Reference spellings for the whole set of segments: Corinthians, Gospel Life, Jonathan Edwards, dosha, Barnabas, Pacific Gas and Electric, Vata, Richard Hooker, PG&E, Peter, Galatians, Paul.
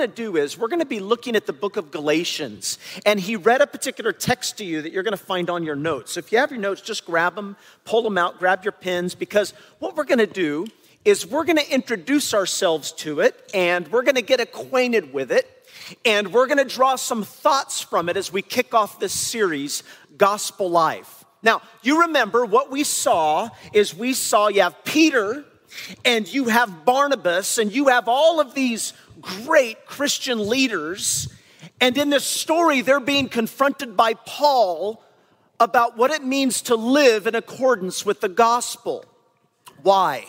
going to do is we're going to be looking at the book of Galatians. And he read a particular text to you that you're going to find on your notes. So if you have your notes, just grab them, pull them out, grab your pens, because what we're going to do is we're going to introduce ourselves to it, and we're going to get acquainted with it, and we're going to draw some thoughts from it as we kick off this series, Gospel Life. Now, you remember what we saw is you have Peter, and you have Barnabas, and you have all of these great Christian leaders. And in this story, they're being confronted by Paul about what it means to live in accordance with the gospel. Why?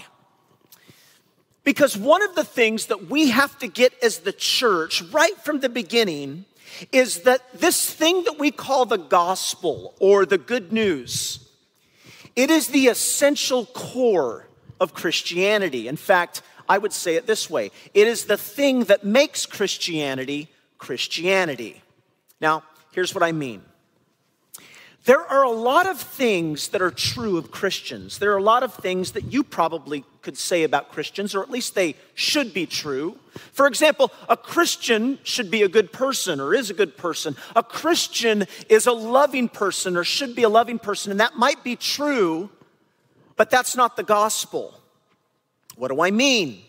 Because one of the things that we have to get as the church right from the beginning is that this thing that we call the gospel or the good news, it is the essential core of Christianity. In fact, I would say it this way. It is the thing that makes Christianity, Christianity. Now, here's what I mean. There are a lot of things that are true of Christians. There are a lot of things that you probably could say about Christians, or at least they should be true. For example, a Christian should be a good person or is a good person. A Christian is a loving person or should be a loving person, and that might be true, but that's not the gospel. What do I mean?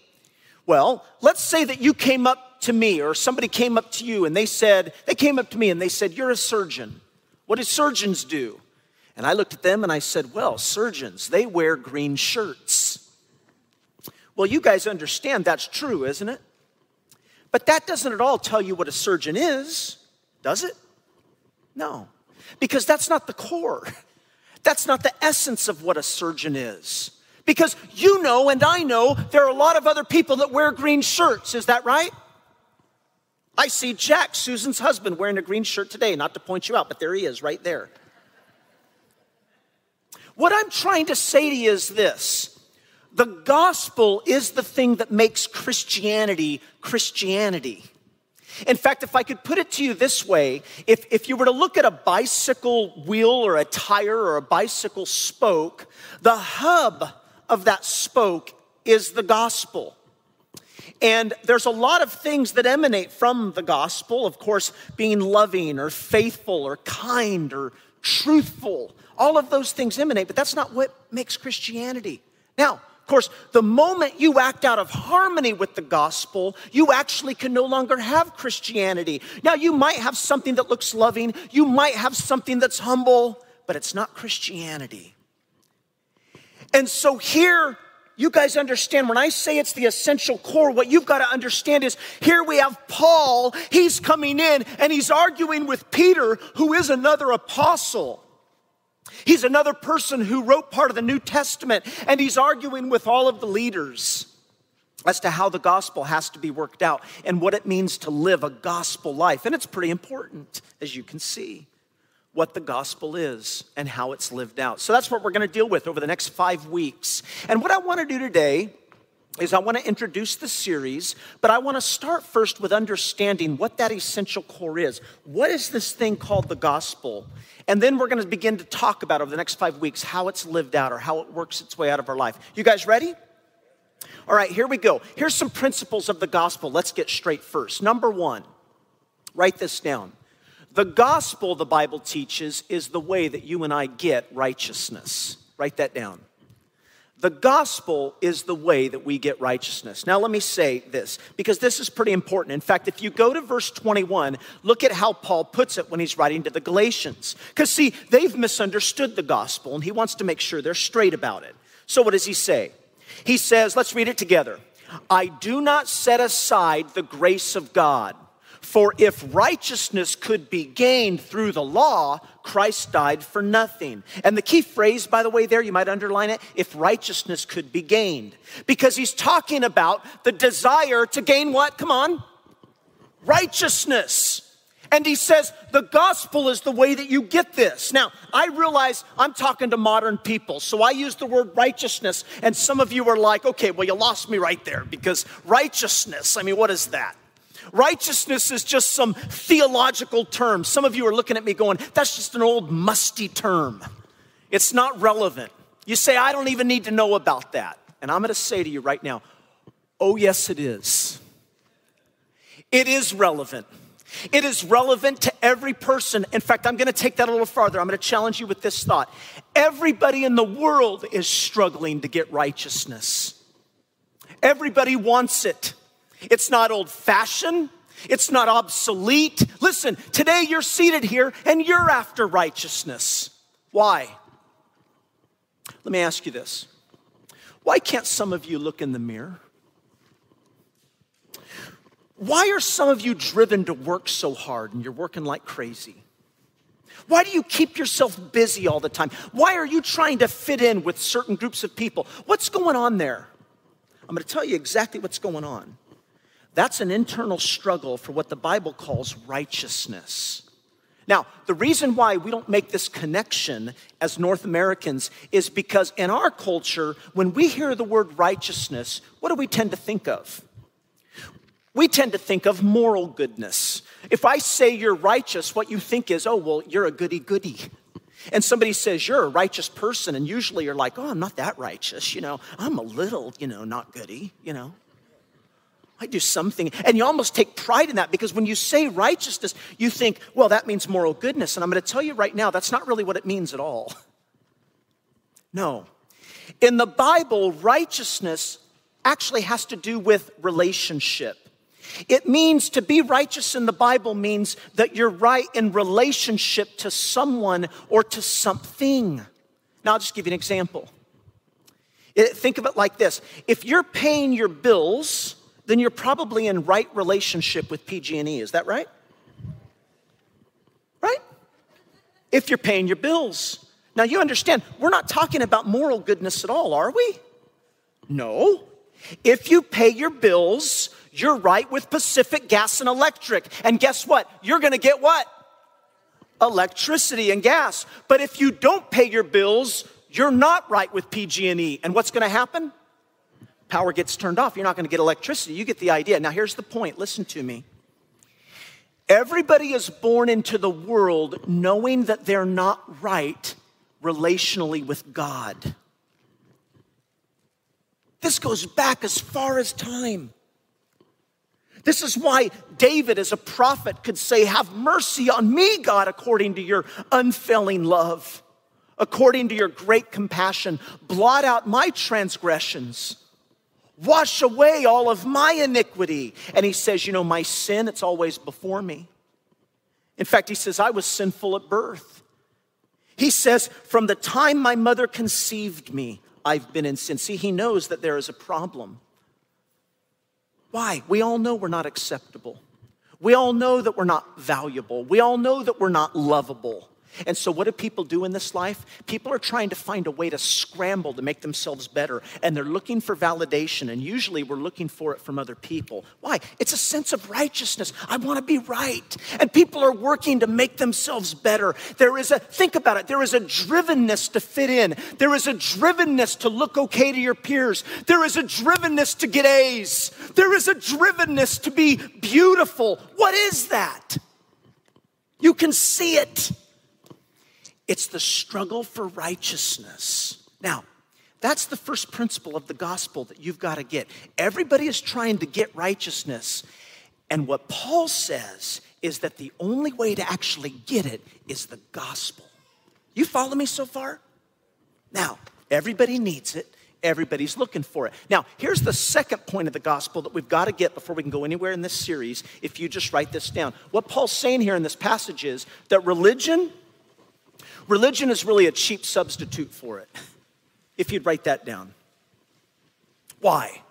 Well, let's say that you came up to me or somebody came up to you and they came up to me and they said, "You're a surgeon. What do surgeons do?" And I looked at them and I said, "Well, surgeons, they wear green shirts." Well, you guys understand that's true, isn't it? But that doesn't at all tell you what a surgeon is, does it? No, because that's not the core. That's not the essence of what a surgeon is. Because you know and I know there are a lot of other people that wear green shirts. Is that right? I see Jack, Susan's husband, wearing a green shirt today. Not to point you out, but there he is right there. What I'm trying to say to you is this. The gospel is the thing that makes Christianity, Christianity. In fact, if I could put it to you this way, if you were to look at a bicycle wheel or a tire or a bicycle spoke, the hub of that spoke is the gospel. And there's a lot of things that emanate from the gospel. Of course, being loving or faithful or kind or truthful. All of those things emanate, but that's not what makes Christianity. Now, of course, the moment you act out of harmony with the gospel, you actually can no longer have Christianity. Now, you might have something that looks loving. You might have something that's humble, but it's not Christianity. And so here, you guys understand, when I say it's the essential core, what you've got to understand is here we have Paul. He's coming in and he's arguing with Peter, who is another apostle. He's another person who wrote part of the New Testament, and he's arguing with all of the leaders as to how the gospel has to be worked out and what it means to live a gospel life. And it's pretty important, as you can see, what the gospel is and how it's lived out. So that's what we're going to deal with over the next 5 weeks. And what I want to do today is I want to introduce the series, but I want to start first with understanding what that essential core is. What is this thing called the gospel? And then we're going to begin to talk about over the next 5 weeks how it's lived out or how it works its way out of our life. You guys ready? All right, here we go. Here's some principles of the gospel. Let's get straight first. Number one, write this down. The gospel, the Bible teaches, is the way that you and I get righteousness. Write that down. The gospel is the way that we get righteousness. Now, let me say this, because this is pretty important. In fact, if you go to verse 21, look at how Paul puts it when he's writing to the Galatians. Because, see, they've misunderstood the gospel, and he wants to make sure they're straight about it. So what does he say? He says, let's read it together. "I do not set aside the grace of God. For if righteousness could be gained through the law, Christ died for nothing." And the key phrase, by the way, there, you might underline it, "if righteousness could be gained." Because he's talking about the desire to gain what? Come on. Righteousness. And he says, the gospel is the way that you get this. Now, I realize I'm talking to modern people, so I use the word righteousness. And some of you are like, okay, well, you lost me right there, because righteousness, I mean, what is that? Righteousness is just some theological term. Some of you are looking at me going, that's just an old musty term. It's not relevant. You say, I don't even need to know about that. And I'm going to say to you right now, oh, yes, it is. It is relevant. It is relevant to every person. In fact, I'm going to take that a little farther. I'm going to challenge you with this thought. Everybody in the world is struggling to get righteousness. Everybody wants it. It's not old-fashioned. It's not obsolete. Listen, today you're seated here and you're after righteousness. Why? Let me ask you this. Why can't some of you look in the mirror? Why are some of you driven to work so hard and you're working like crazy? Why do you keep yourself busy all the time? Why are you trying to fit in with certain groups of people? What's going on there? I'm going to tell you exactly what's going on. That's an internal struggle for what the Bible calls righteousness. Now, the reason why we don't make this connection as North Americans is because in our culture, when we hear the word righteousness, what do we tend to think of? We tend to think of moral goodness. If I say you're righteous, what you think is, oh, well, you're a goody-goody. And somebody says, you're a righteous person, and usually you're like, oh, I'm not that righteous, I'm a little, not goody, I do something. And you almost take pride in that because when you say righteousness, you think, well, that means moral goodness. And I'm going to tell you right now, that's not really what it means at all. No. In the Bible, righteousness actually has to do with relationship. It means to be righteous in the Bible means that you're right in relationship to someone or to something. Now, I'll just give you an example. Think of it like this. If you're paying your bills, then you're probably in right relationship with PG&E. Is that right? Right? If you're paying your bills. Now, you understand, we're not talking about moral goodness at all, are we? No. If you pay your bills, you're right with Pacific Gas and Electric. And guess what? You're going to get what? Electricity and gas. But if you don't pay your bills, you're not right with PG&E. And what's going to happen? Power gets turned off. You're not going to get electricity. You get the idea. Now, here's the point. Listen to me. Everybody is born into the world knowing that they're not right relationally with God. This goes back as far as time. This is why David, as a prophet, could say, have mercy on me, God, according to your unfailing love, according to your great compassion. Blot out my transgressions. Wash away all of my iniquity. And he says, my sin, it's always before me. In fact, he says, I was sinful at birth. He says, from the time my mother conceived me, I've been in sin. See, he knows that there is a problem. Why? We all know we're not acceptable. We all know that we're not valuable. We all know that we're not lovable. And so what do people do in this life? People are trying to find a way to scramble to make themselves better. And they're looking for validation. And usually we're looking for it from other people. Why? It's a sense of righteousness. I want to be right. And people are working to make themselves better. Think about it. There is a drivenness to fit in. There is a drivenness to look okay to your peers. There is a drivenness to get A's. There is a drivenness to be beautiful. What is that? You can see it. It's the struggle for righteousness. Now, that's the first principle of the gospel that you've got to get. Everybody is trying to get righteousness. And what Paul says is that the only way to actually get it is the gospel. You follow me so far? Now, everybody needs it. Everybody's looking for it. Now, here's the second point of the gospel that we've got to get before we can go anywhere in this series, if you just write this down. What Paul's saying here in this passage is that Religion is really a cheap substitute for it, if you'd write that down. Why?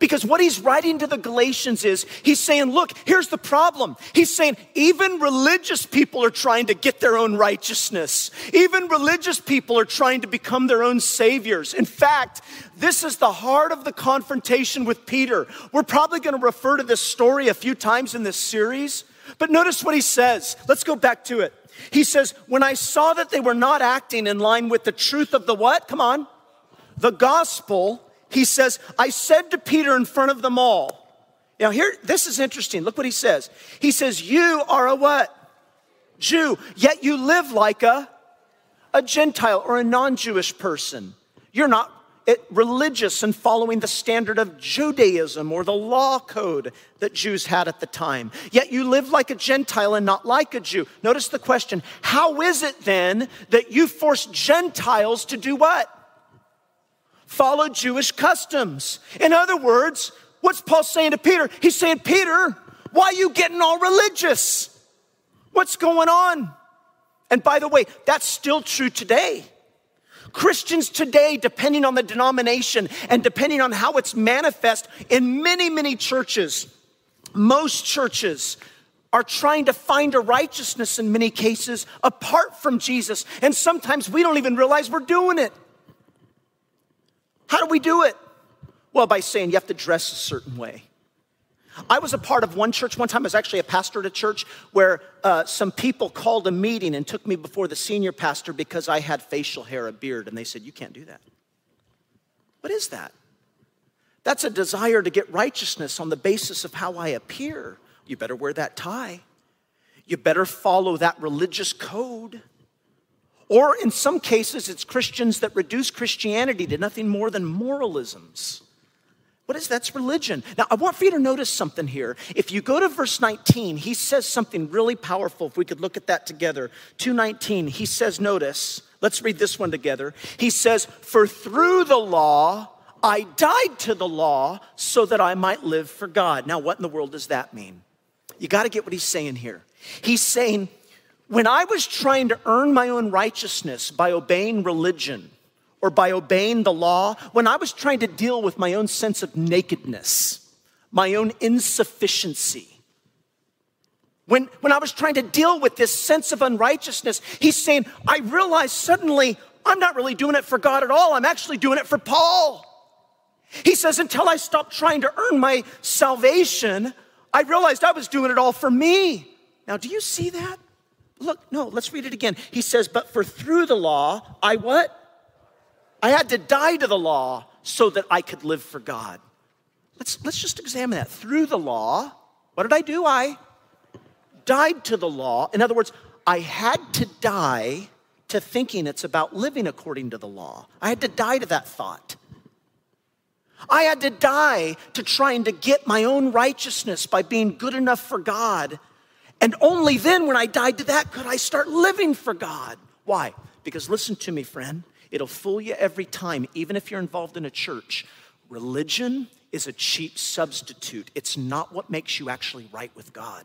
Because what he's writing to the Galatians is, he's saying, look, here's the problem. He's saying, even religious people are trying to get their own righteousness. Even religious people are trying to become their own saviors. In fact, this is the heart of the confrontation with Peter. We're probably going to refer to this story a few times in this series, but notice what he says. Let's go back to it. He says, when I saw that they were not acting in line with the truth of the what? Come on. The gospel. He says, I said to Peter in front of them all. Now here, this is interesting. Look what he says. He says, you are a what? Jew. Yet you live like a Gentile or a non-Jewish person. You're not, religious and following the standard of Judaism or the law code that Jews had at the time. Yet you live like a Gentile and not like a Jew. Notice the question, how is it then that you force Gentiles to do what? Follow Jewish customs. In other words, what's Paul saying to Peter? He's saying, Peter, why are you getting all religious? What's going on? And by the way, that's still true today. Christians today, depending on the denomination and depending on how it's manifest in many, many churches, most churches are trying to find a righteousness in many cases apart from Jesus. And sometimes we don't even realize we're doing it. How do we do it? Well, by saying you have to dress a certain way. I was a part of one church one time. I was actually a pastor at a church where some people called a meeting and took me before the senior pastor because I had facial hair, a beard, and they said, you can't do that. What is that? That's a desire to get righteousness on the basis of how I appear. You better wear that tie. You better follow that religious code. Or in some cases, it's Christians that reduce Christianity to nothing more than moralisms. What is that? That's religion. Now, I want for you to notice something here. If you go to verse 19, he says something really powerful. If we could look at that together. 2:19, he says, notice, let's read this one together. He says, for through the law, I died to the law so that I might live for God. Now, what in the world does that mean? You got to get what he's saying here. He's saying, when I was trying to earn my own righteousness by obeying religion, or by obeying the law, when I was trying to deal with my own sense of nakedness, my own insufficiency, when I was trying to deal with this sense of unrighteousness, he's saying, I realized suddenly I'm not really doing it for God at all. I'm actually doing it for Paul. He says, until I stopped trying to earn my salvation, I realized I was doing it all for me. Now, do you see that? Look, no, let's read it again. He says, but for through the law, I what? I had to die to the law so that I could live for God. Let's just examine that. Through the law, what did I do? I died to the law. In other words, I had to die to thinking it's about living according to the law. I had to die to that thought. I had to die to trying to get my own righteousness by being good enough for God. And only then when I died to that could I start living for God. Why? Because listen to me, friend. It'll fool you every time, even if you're involved in a church. Religion is a cheap substitute. It's not what makes you actually right with God.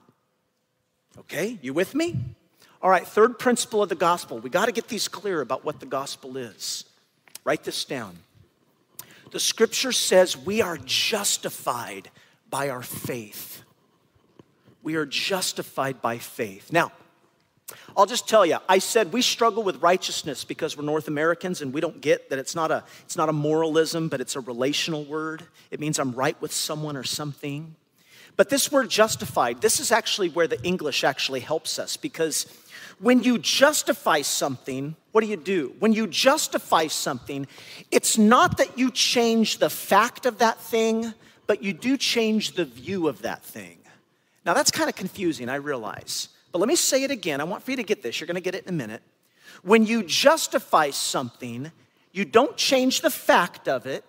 Okay, you with me? All right, third principle of the gospel. We got to get these clear about what the gospel is. Write this down. The scripture says we are justified by our faith. We are justified by faith. Now, I'll just tell you, I said we struggle with righteousness because we're North Americans and we don't get that it's not a moralism, but it's a relational word. It means I'm right with someone or something. But this word justified, this is actually where the English actually helps us, because when you justify something, what do? When you justify something, it's not that you change the fact of that thing, but you do change the view of that thing. Now that's kind of confusing, I realize. But let me say it again. I want for you to get this. You're going to get it in a minute. When you justify something, you don't change the fact of it,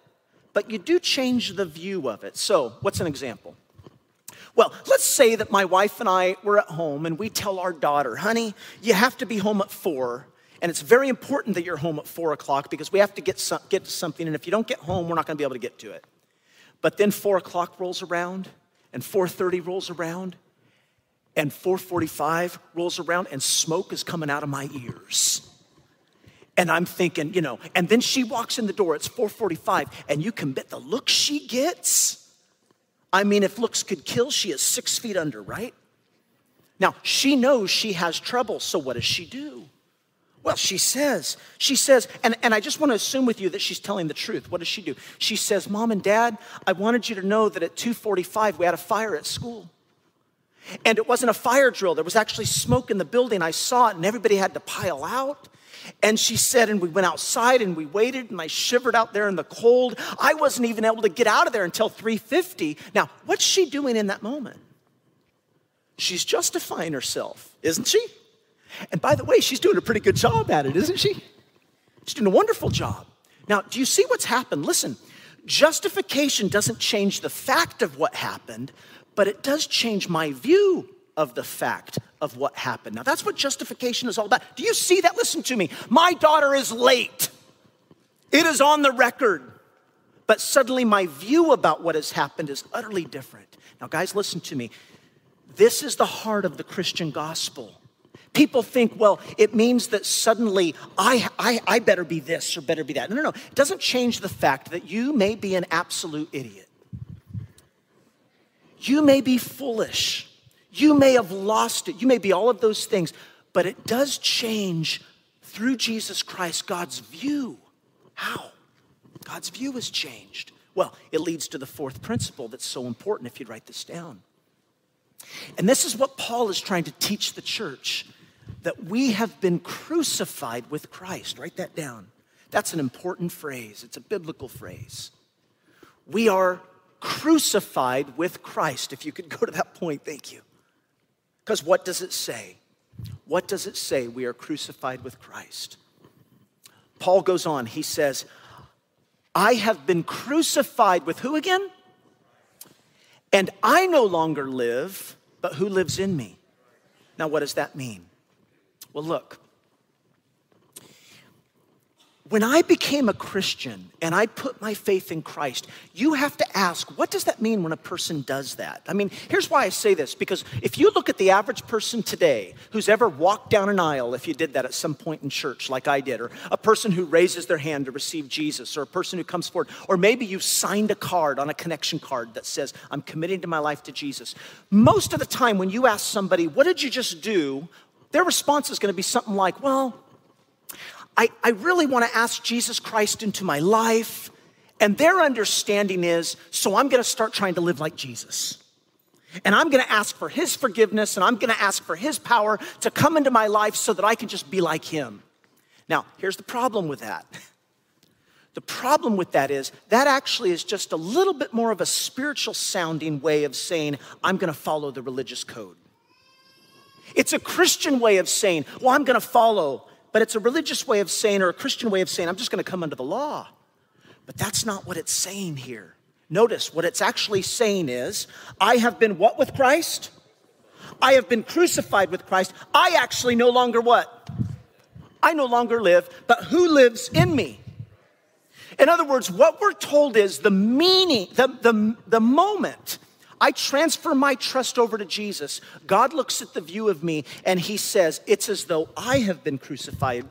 but you do change the view of it. So what's an example? Well, let's say that my wife and I were at home and we tell our daughter, honey, you have to be home at 4. And it's very important that you're home at 4 o'clock because we have to get to something. And if you don't get home, we're not going to be able to get to it. But then 4 o'clock rolls around and 4:30 rolls around. And 4:45 rolls around and smoke is coming out of my ears. And I'm thinking, and then she walks in the door. It's 4:45 and you can bet the look she gets. I mean, if looks could kill, she is 6 feet under, right? Now, she knows she has trouble, so what does she do? Well, she says, and I just want to assume with you that she's telling the truth. What does she do? She says, Mom and Dad, I wanted you to know that at 2:45 we had a fire at school. And it wasn't a fire drill. There was actually smoke in the building. I saw it, and everybody had to pile out. And she said, and we went outside, and we waited, and I shivered out there in the cold. I wasn't even able to get out of there until 3:50. Now, what's she doing in that moment? She's justifying herself, isn't she? And by the way, she's doing a pretty good job at it, isn't she? She's doing a wonderful job. Now, do you see what's happened? Listen, justification doesn't change the fact of what happened, but it does change my view of the fact of what happened. Now, that's what justification is all about. Do you see that? Listen to me. My daughter is late. It is on the record. But suddenly my view about what has happened is utterly different. Now, guys, listen to me. This is the heart of the Christian gospel. People think, well, it means that suddenly I better be this or better be that. No. It doesn't change the fact that you may be an absolute idiot. You may be foolish. You may have lost it. You may be all of those things. But it does change, through Jesus Christ, God's view. How? God's view has changed. Well, it leads to the fourth principle that's so important if you'd write this down. And this is what Paul is trying to teach the church, that we have been crucified with Christ. Write that down. That's an important phrase. It's a biblical phrase. We are crucified with Christ. If you could go to that point, thank you. Because what does it say? What does it say? We are crucified with Christ. Paul goes on. He says, I have been crucified with who again? And I no longer live, but who lives in me? Now, what does that mean? Well, look. When I became a Christian and I put my faith in Christ, you have to ask, what does that mean when a person does that? I mean, here's why I say this, because if you look at the average person today who's ever walked down an aisle, if you did that at some point in church like I did, or a person who raises their hand to receive Jesus, or a person who comes forward, or maybe you've signed a card on a connection card that says, I'm committing to my life to Jesus. Most of the time when you ask somebody, what did you just do? Their response is going to be something like, well, I really want to ask Jesus Christ into my life. And their understanding is, so I'm going to start trying to live like Jesus. And I'm going to ask for his forgiveness, and I'm going to ask for his power to come into my life so that I can just be like him. Now, here's the problem with that. The problem with that is, that actually is just a little bit more of a spiritual sounding way of saying, I'm going to follow the religious code. It's a Christian way of saying, well, I'm going to follow. But it's a religious way of saying, or a Christian way of saying, I'm just going to come under the law. But that's not what it's saying here. Notice what it's actually saying is, I have been what with Christ? I have been crucified with Christ. I actually no longer what? I no longer live, but who lives in me? In other words, what we're told is the meaning, the moment I transfer my trust over to Jesus, God looks at the view of me and he says, it's as though I have been crucified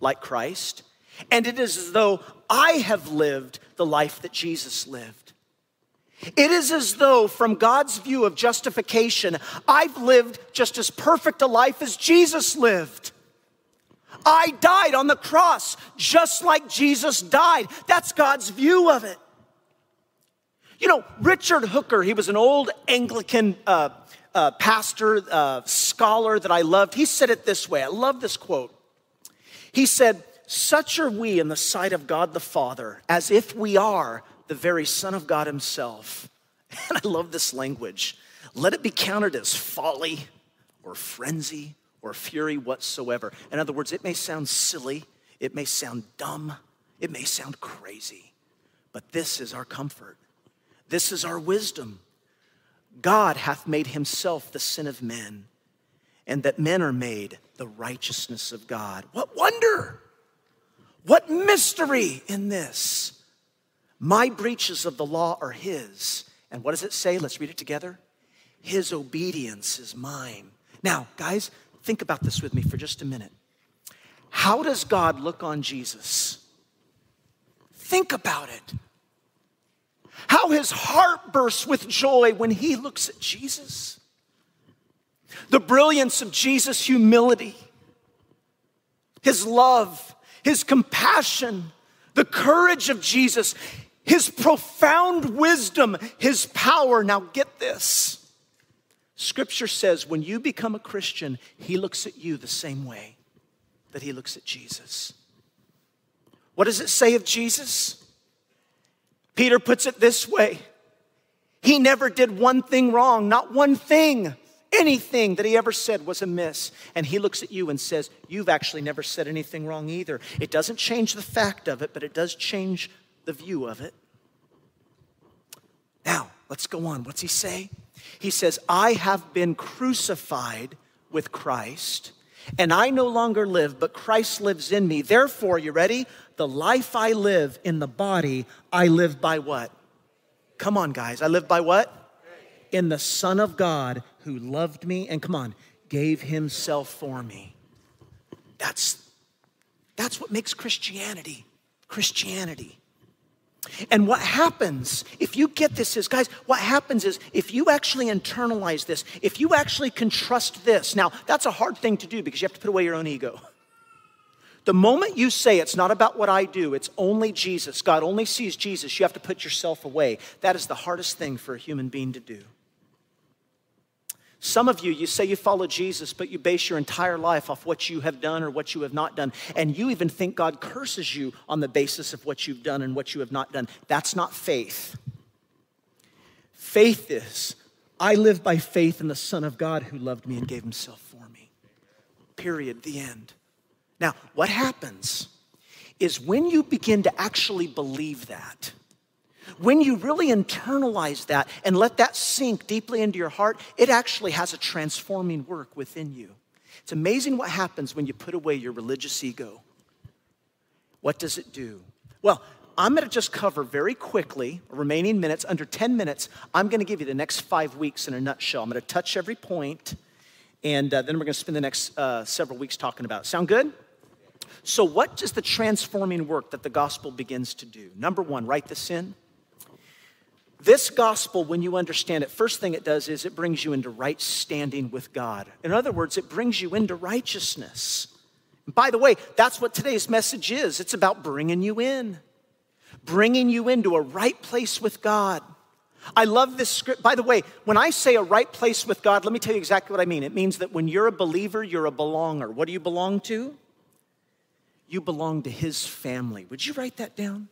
like Christ, and it is as though I have lived the life that Jesus lived. It is as though, from God's view of justification, I've lived just as perfect a life as Jesus lived. I died on the cross just like Jesus died. That's God's view of it. You know, Richard Hooker, he was an old Anglican pastor, scholar that I loved. He said it this way. I love this quote. He said, such are we in the sight of God the Father, as if we are the very Son of God himself. And I love this language. Let it be counted as folly or frenzy or fury whatsoever. In other words, it may sound silly. It may sound dumb. It may sound crazy. But this is our comfort. This is our wisdom. God hath made himself the sin of men, and that men are made the righteousness of God. What wonder! What mystery in this! My breaches of the law are his. And what does it say? Let's read it together. His obedience is mine. Now, guys, think about this with me for just a minute. How does God look on Jesus? Think about it. How his heart bursts with joy when he looks at Jesus. The brilliance of Jesus' humility, his love, his compassion, the courage of Jesus, his profound wisdom, his power. Now get this. Scripture says when you become a Christian, he looks at you the same way that he looks at Jesus. What does it say of Jesus? Peter puts it this way. He never did one thing wrong, not one thing. anything that he ever said was amiss. And he looks at you and says, you've actually never said anything wrong either. It doesn't change the fact of it, but it does change the view of it. Now, let's go on. What's he say? He says, I have been crucified with Christ, and I no longer live, but Christ lives in me. Therefore, you ready? The life I live in the body, I live by what? Come on, guys. I live by what? In the Son of God who loved me and, come on, gave himself for me. That's what makes Christianity. And what happens if you get this is, guys, what happens is if you actually internalize this, if you actually can trust this. Now, that's a hard thing to do because you have to put away your own ego. The moment you say it's not about what I do, it's only Jesus, God only sees Jesus, you have to put yourself away. That is the hardest thing for a human being to do. Some of you, you say you follow Jesus, but you base your entire life off what you have done or what you have not done. And you even think God curses you on the basis of what you've done and what you have not done. That's not faith. Faith is, I live by faith in the Son of God who loved me and gave himself for me. Period. The end. Now, what happens is when you begin to actually believe that, when you really internalize that and let that sink deeply into your heart, it actually has a transforming work within you. It's amazing what happens when you put away your religious ego. What does it do? Well, I'm going to just cover very quickly, remaining minutes, under 10 minutes, I'm going to give you the next 5 weeks in a nutshell. I'm going to touch every point, and then we're going to spend the next several weeks talking about it. Sound good? So what is the transforming work that the gospel begins to do? Number one, write this in. This gospel, when you understand it, first thing it does is it brings you into right standing with God. In other words, it brings you into righteousness. And by the way, that's what today's message is. It's about bringing you into a right place with God. I love this script. By the way, when I say a right place with God, let me tell you exactly what I mean. It means that when you're a believer, you're a belonger. What do you belong to? You belong to his family. Would you write that down?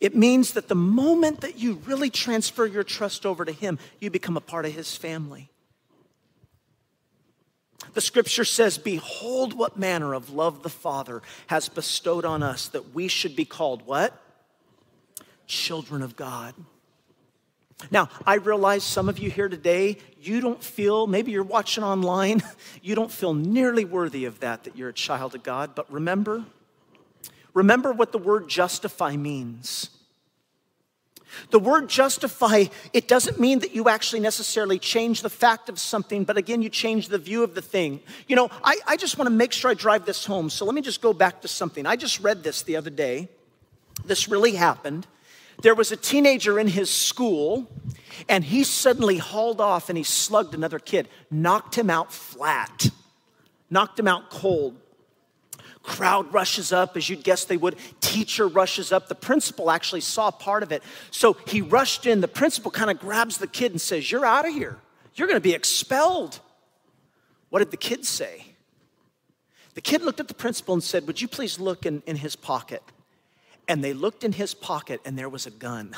It means that the moment that you really transfer your trust over to him, you become a part of his family. The scripture says, behold what manner of love the Father has bestowed on us that we should be called what? Children of God. Now, I realize some of you here today, you don't feel, maybe you're watching online, you don't feel nearly worthy of that you're a child of God, but remember what the word justify means. The word justify, it doesn't mean that you actually necessarily change the fact of something, but again, you change the view of the thing. You know, I just want to make sure I drive this home, so let me just go back to something. I just read this the other day. This really happened. There was a teenager in his school, and he suddenly hauled off and he slugged another kid, knocked him out flat, knocked him out cold. Crowd rushes up, as you'd guess they would. Teacher rushes up. The principal actually saw part of it. So he rushed in. The principal kind of grabs the kid and says, you're out of here. You're going to be expelled. What did the kid say? The kid looked at the principal and said, would you please look in his pocket? And they looked in his pocket, and there was a gun.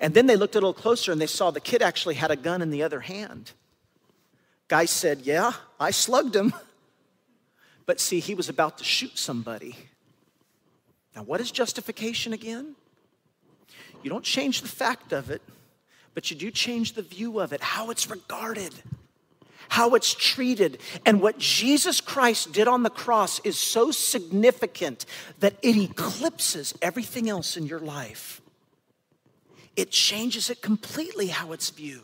And then they looked a little closer, and they saw the kid actually had a gun in the other hand. Guy said, yeah, I slugged him. But see, he was about to shoot somebody. Now, what is justification again? You don't change the fact of it, but you do change the view of it, how it's regarded, how it's treated. And what Jesus Christ did on the cross is so significant that it eclipses everything else in your life. It changes it completely how it's viewed.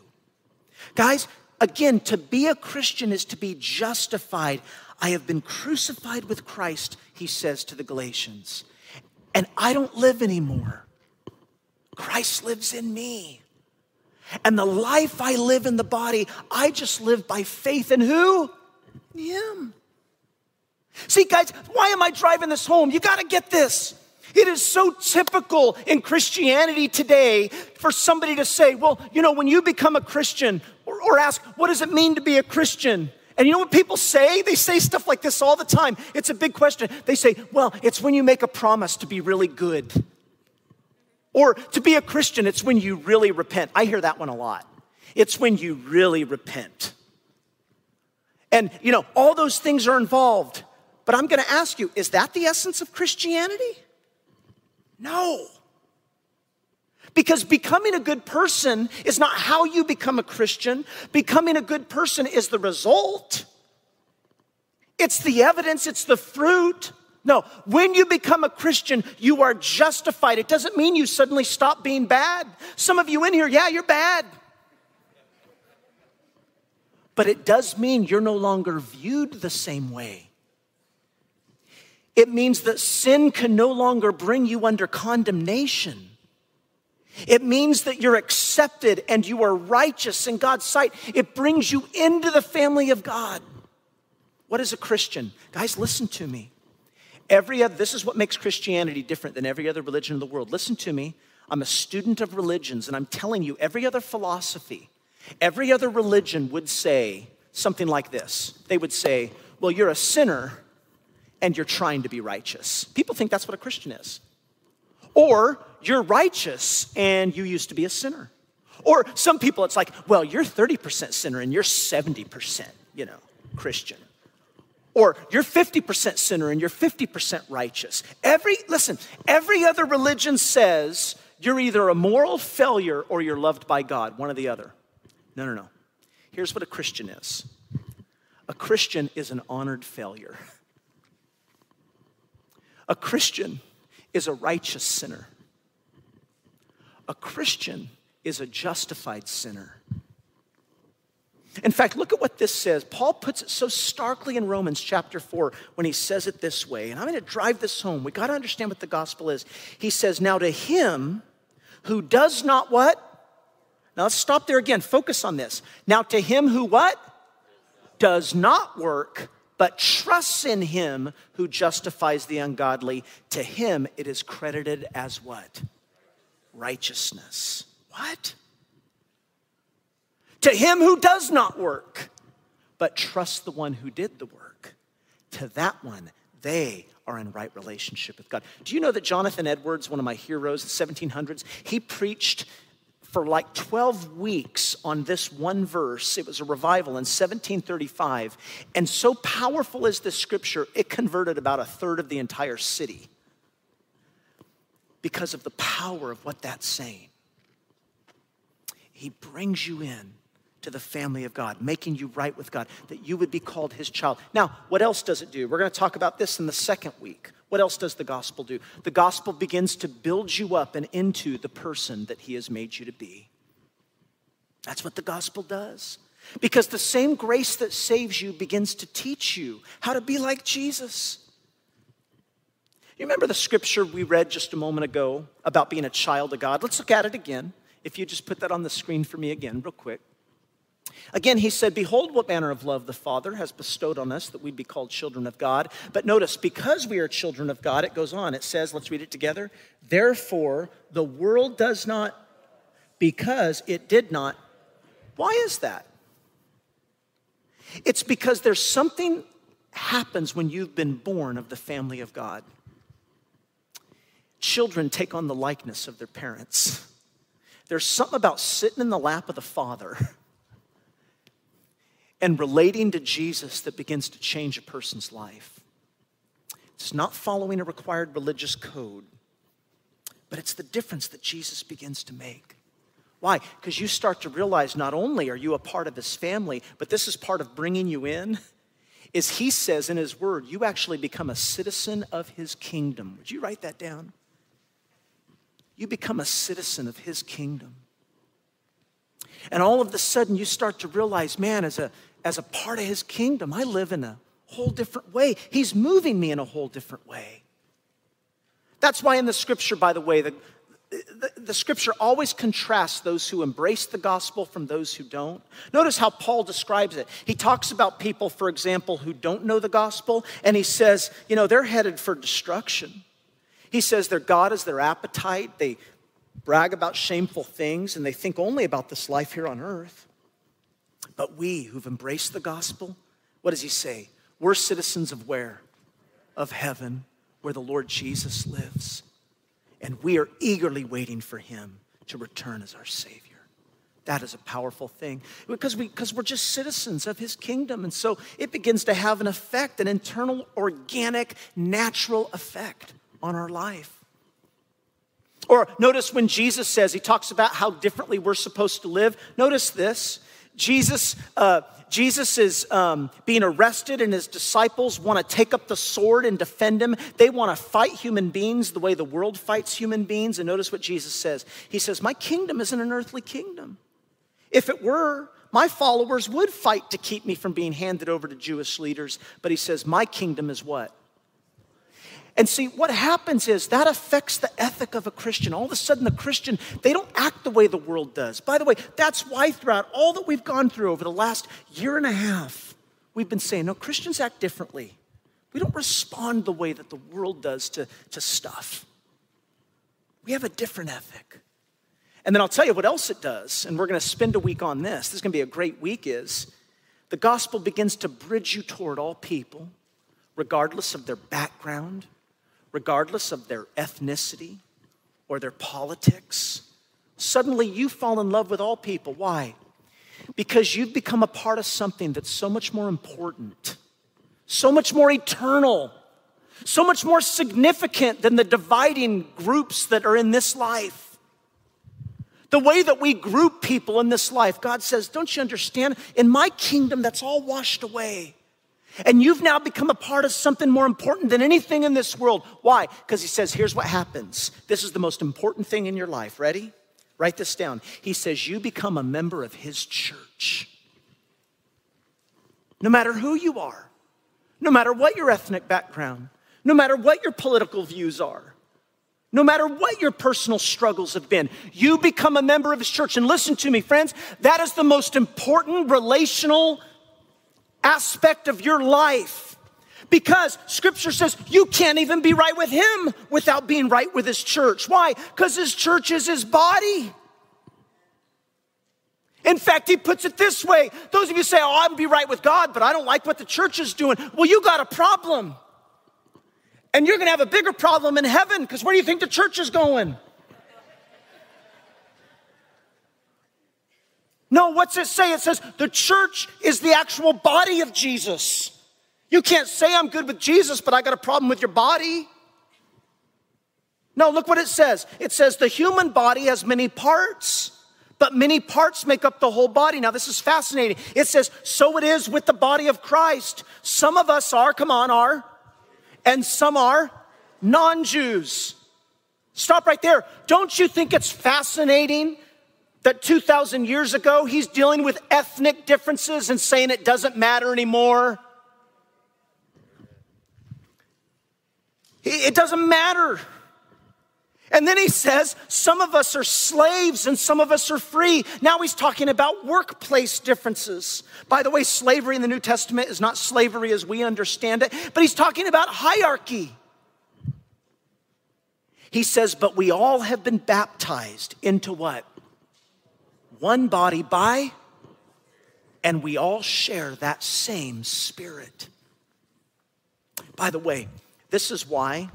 Guys, again, to be a Christian is to be justified. I have been crucified with Christ, he says to the Galatians. And I don't live anymore. Christ lives in me. And the life I live in the body, I just live by faith in who? In him. See, guys, why am I driving this home? You got to get this. It is so typical in Christianity today for somebody to say, well, you know, when you become a Christian, or ask, what does it mean to be a Christian? And you know what people say? They say stuff like this all the time. It's a big question. They say, well, it's when you make a promise to be really good. Or to be a Christian, it's when you really repent. I hear that one a lot. It's when you really repent. And, you know, all those things are involved. But I'm going to ask you, is that the essence of Christianity? No. Because becoming a good person is not how you become a Christian. Becoming a good person is the result. It's the evidence. It's the fruit. No, when you become a Christian, you are justified. It doesn't mean you suddenly stop being bad. Some of you in here, yeah, you're bad. But it does mean you're no longer viewed the same way. It means that sin can no longer bring you under condemnation. It means that you're accepted and you are righteous in God's sight. It brings you into the family of God. What is a Christian? Guys, listen to me. This is what makes Christianity different than every other religion in the world. Listen to me. I'm a student of religions, and I'm telling you, every other philosophy, every other religion would say something like this. They would say, well, you're a sinner, and you're trying to be righteous. People think that's what a Christian is. Or you're righteous, and you used to be a sinner. Or some people, it's like, well, you're 30% sinner, and you're 70%, Christian. Or you're 50% sinner and you're 50% righteous. Every other religion says you're either a moral failure or you're loved by God, one or the other. No. Here's what a Christian is. A Christian is an honored failure. A Christian is a righteous sinner. A Christian is a justified sinner. In fact, look at what this says. Paul puts it so starkly in Romans chapter 4 when he says it this way. And I'm going to drive this home. We got to understand what the gospel is. He says, now to him who does not what? Now let's stop there again. Focus on this. Now to him who what? Does not work, but trusts in him who justifies the ungodly. To him it is credited as what? Righteousness. What? To him who does not work, but trusts the one who did the work. To that one, they are in right relationship with God. Do you know that Jonathan Edwards, one of my heroes, the 1700s, he preached for like 12 weeks on this one verse. It was a revival in 1735. And so powerful is this scripture, it converted about a third of the entire city because of the power of what that's saying. He brings you in to the family of God, making you right with God, that you would be called his child. Now, what else does it do? We're going to talk about this in the second week. What else does the gospel do? The gospel begins to build you up and into the person that he has made you to be. That's what the gospel does. Because the same grace that saves you begins to teach you how to be like Jesus. You remember the scripture we read just a moment ago about being a child of God? Let's look at it again. If you just put that on the screen for me again, real quick. Again, he said, behold what manner of love the Father has bestowed on us that we'd be called children of God. But notice, because we are children of God, it goes on. It says, let's read it together. Therefore, the world does not, because it did not. Why is that? It's because there's something happens when you've been born of the family of God. Children take on the likeness of their parents. There's something about sitting in the lap of the Father and relating to Jesus that begins to change a person's life. It's not following a required religious code, but it's the difference that Jesus begins to make. Why? Because you start to realize not only are you a part of his family, but this is part of bringing you in, is he says in his word, you actually become a citizen of his kingdom. Would you write that down? You become a citizen of his kingdom. And all of a sudden you start to realize, man, as a part of his kingdom, I live in a whole different way. He's moving me in a whole different way. That's why in the scripture, by the way, the scripture always contrasts those who embrace the gospel from those who don't. Notice how Paul describes it. He talks about people, for example, who don't know the gospel, and he says, they're headed for destruction. He says their God is their appetite. They brag about shameful things, and they think only about this life here on earth. But we who've embraced the gospel, what does he say? We're citizens of where? Of heaven, where the Lord Jesus lives. And we are eagerly waiting for him to return as our Savior. That is a powerful thing because we're just citizens of his kingdom. And so it begins to have an effect, an internal, organic, natural effect on our life. Or notice when Jesus says, he talks about how differently we're supposed to live. Notice this. Jesus is being arrested, and his disciples want to take up the sword and defend him. They want to fight human beings the way the world fights human beings. And notice what Jesus says. He says, my kingdom isn't an earthly kingdom. If it were, my followers would fight to keep me from being handed over to Jewish leaders. But he says, my kingdom is what? And see, what happens is that affects the ethic of a Christian. All of a sudden, the Christian, they don't act the way the world does. By the way, that's why throughout all that we've gone through over the last year and a half, we've been saying, no, Christians act differently. We don't respond the way that the world does to stuff. We have a different ethic. And then I'll tell you what else it does, and we're going to spend a week on this. This is going to be a great week, is the gospel begins to bridge you toward all people, regardless of their background, regardless of their ethnicity or their politics. Suddenly you fall in love with all people. Why? Because you've become a part of something that's so much more important, so much more eternal, so much more significant than the dividing groups that are in this life. The way that we group people in this life, God says, don't you understand? In my kingdom, that's all washed away. And you've now become a part of something more important than anything in this world. Why? Because he says, here's what happens. This is the most important thing in your life. Ready? Write this down. He says, you become a member of his church. No matter who you are, no matter what your ethnic background, no matter what your political views are, no matter what your personal struggles have been, you become a member of his church. And listen to me, friends, that is the most important relational aspect of your life, because scripture says you can't even be right with him without being right with his church. Why? Because his church is his body. In fact, he puts it this way. Those of you say, oh, I can be right with God, but I don't like what the church is doing. Well, you got a problem, and you're gonna have a bigger problem in heaven, because where do you think the church is going? No, what's it say? It says the church is the actual body of Jesus. You can't say I'm good with Jesus, but I got a problem with your body. No, look what it says. It says the human body has many parts, but many parts make up the whole body. Now, this is fascinating. It says, so it is with the body of Christ. Some of us are, and some are non-Jews. Stop right there. Don't you think it's fascinating that 2,000 years ago, he's dealing with ethnic differences and saying it doesn't matter anymore? It doesn't matter. And then he says, some of us are slaves and some of us are free. Now he's talking about workplace differences. By the way, slavery in the New Testament is not slavery as we understand it, but he's talking about hierarchy. He says, but we all have been baptized into what? One body by, and we all share that same spirit. By the way, this is why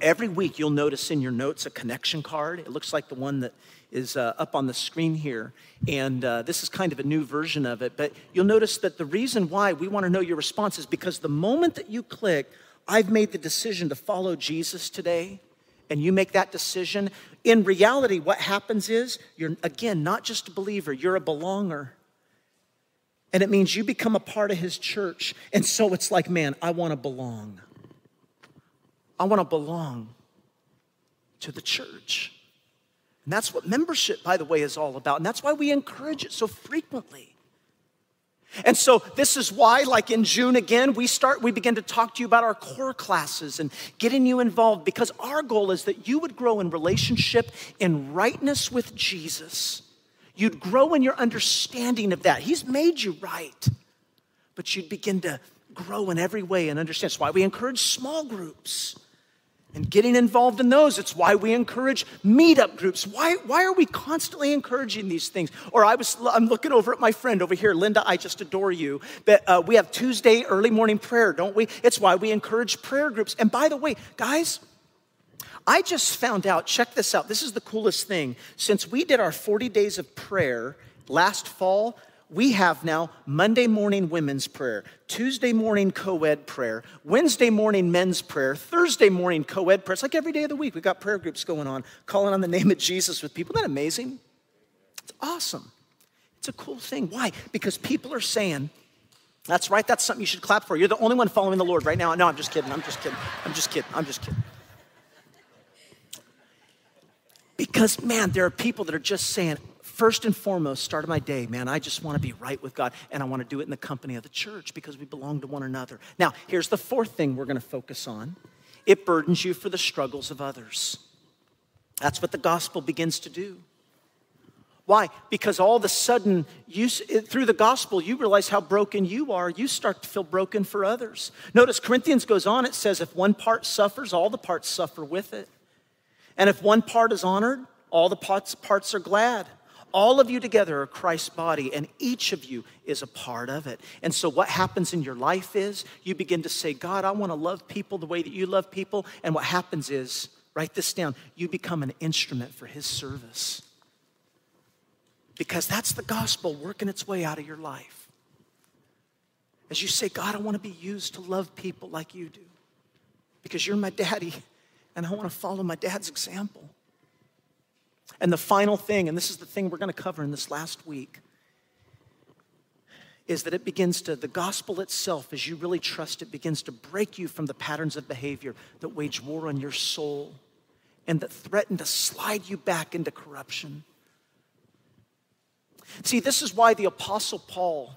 every week you'll notice in your notes a connection card. It looks like the one that is up on the screen here. And this is kind of a new version of it. But you'll notice that the reason why we want to know your response is because the moment that you click, I've made the decision to follow Jesus today, and you make that decision, in reality, what happens is you're, again, not just a believer, you're a belonger. And it means you become a part of his church. And so it's like, man, I want to belong. I want to belong to the church. And that's what membership, by the way, is all about. And that's why we encourage it so frequently. And so this is why, like in June again, we begin to talk to you about our core classes and getting you involved, because our goal is that you would grow in relationship, in rightness with Jesus. You'd grow in your understanding of that. He's made you right, but you'd begin to grow in every way and understand. That's why we encourage small groups and getting involved in those. It's why we encourage meetup groups. Why are we constantly encouraging these things? Or I'm looking over at my friend over here, Linda, I just adore you. But we have Tuesday early morning prayer, don't we? It's why we encourage prayer groups. And by the way, guys, I just found out, check this out. This is the coolest thing. Since we did our 40 days of prayer last fall, we have now Monday morning women's prayer, Tuesday morning co-ed prayer, Wednesday morning men's prayer, Thursday morning co-ed prayer. It's like every day of the week. We've got prayer groups going on, calling on the name of Jesus with people. Isn't that amazing? It's awesome. It's a cool thing. Why? Because people are saying, that's right, that's something you should clap for. You're the only one following the Lord right now. No, I'm just kidding. I'm just kidding. Because, man, there are people that are just saying, first and foremost, start of my day, man, I just want to be right with God, and I want to do it in the company of the church because we belong to one another. Now, here's the fourth thing we're going to focus on. It burdens you for the struggles of others. That's what the gospel begins to do. Why? Because all of a sudden, through the gospel, you realize how broken you are. You start to feel broken for others. Notice Corinthians goes on. It says, if one part suffers, all the parts suffer with it. And if one part is honored, all the parts are glad. All of you together are Christ's body, and each of you is a part of it. And so what happens in your life is you begin to say, God, I want to love people the way that you love people. And what happens is, write this down, you become an instrument for his service. Because that's the gospel working its way out of your life. As you say, God, I want to be used to love people like you do. Because you're my daddy, and I want to follow my dad's example. And the final thing, and this is the thing we're going to cover in this last week, is that the gospel itself, as you really trust it, begins to break you from the patterns of behavior that wage war on your soul and that threaten to slide you back into corruption. See, this is why the Apostle Paul,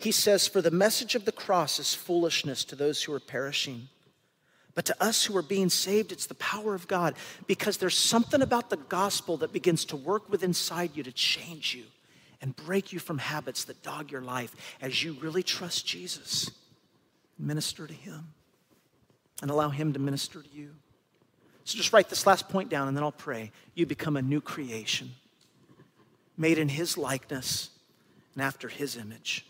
he says, for the message of the cross is foolishness to those who are perishing. But to us who are being saved, it's the power of God, because there's something about the gospel that begins to work with inside you to change you and break you from habits that dog your life as you really trust Jesus. Minister to him and allow him to minister to you. So just write this last point down and then I'll pray. You become a new creation, made in his likeness and after his image.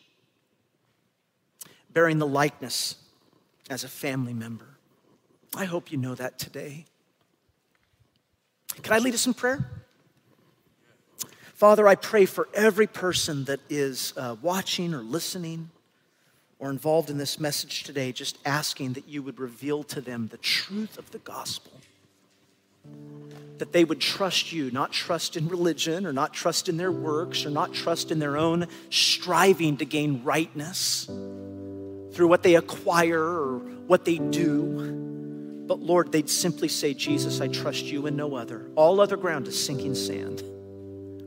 Bearing the likeness as a family member. I hope you know that today. Can I lead us in prayer? Father, I pray for every person that is watching or listening or involved in this message today, just asking that you would reveal to them the truth of the gospel, that they would trust you, not trust in religion or not trust in their works or not trust in their own striving to gain rightness through what they acquire or what they do. But Lord, they'd simply say, Jesus, I trust you and no other. All other ground is sinking sand.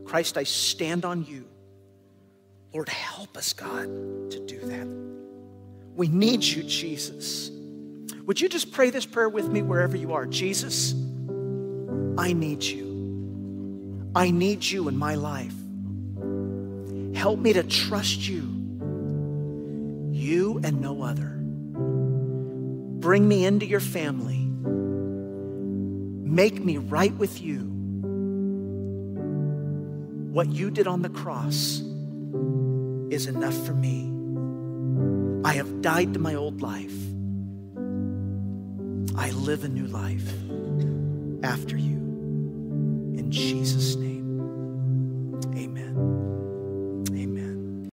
Christ, I stand on you. Lord, help us, God, to do that. We need you, Jesus. Would you just pray this prayer with me wherever you are? Jesus, I need you. I need you in my life. Help me to trust you, you and no other. Bring me into your family. Make me right with you. What you did on the cross is enough for me. I have died to my old life. I live a new life after you. In Jesus' name, amen.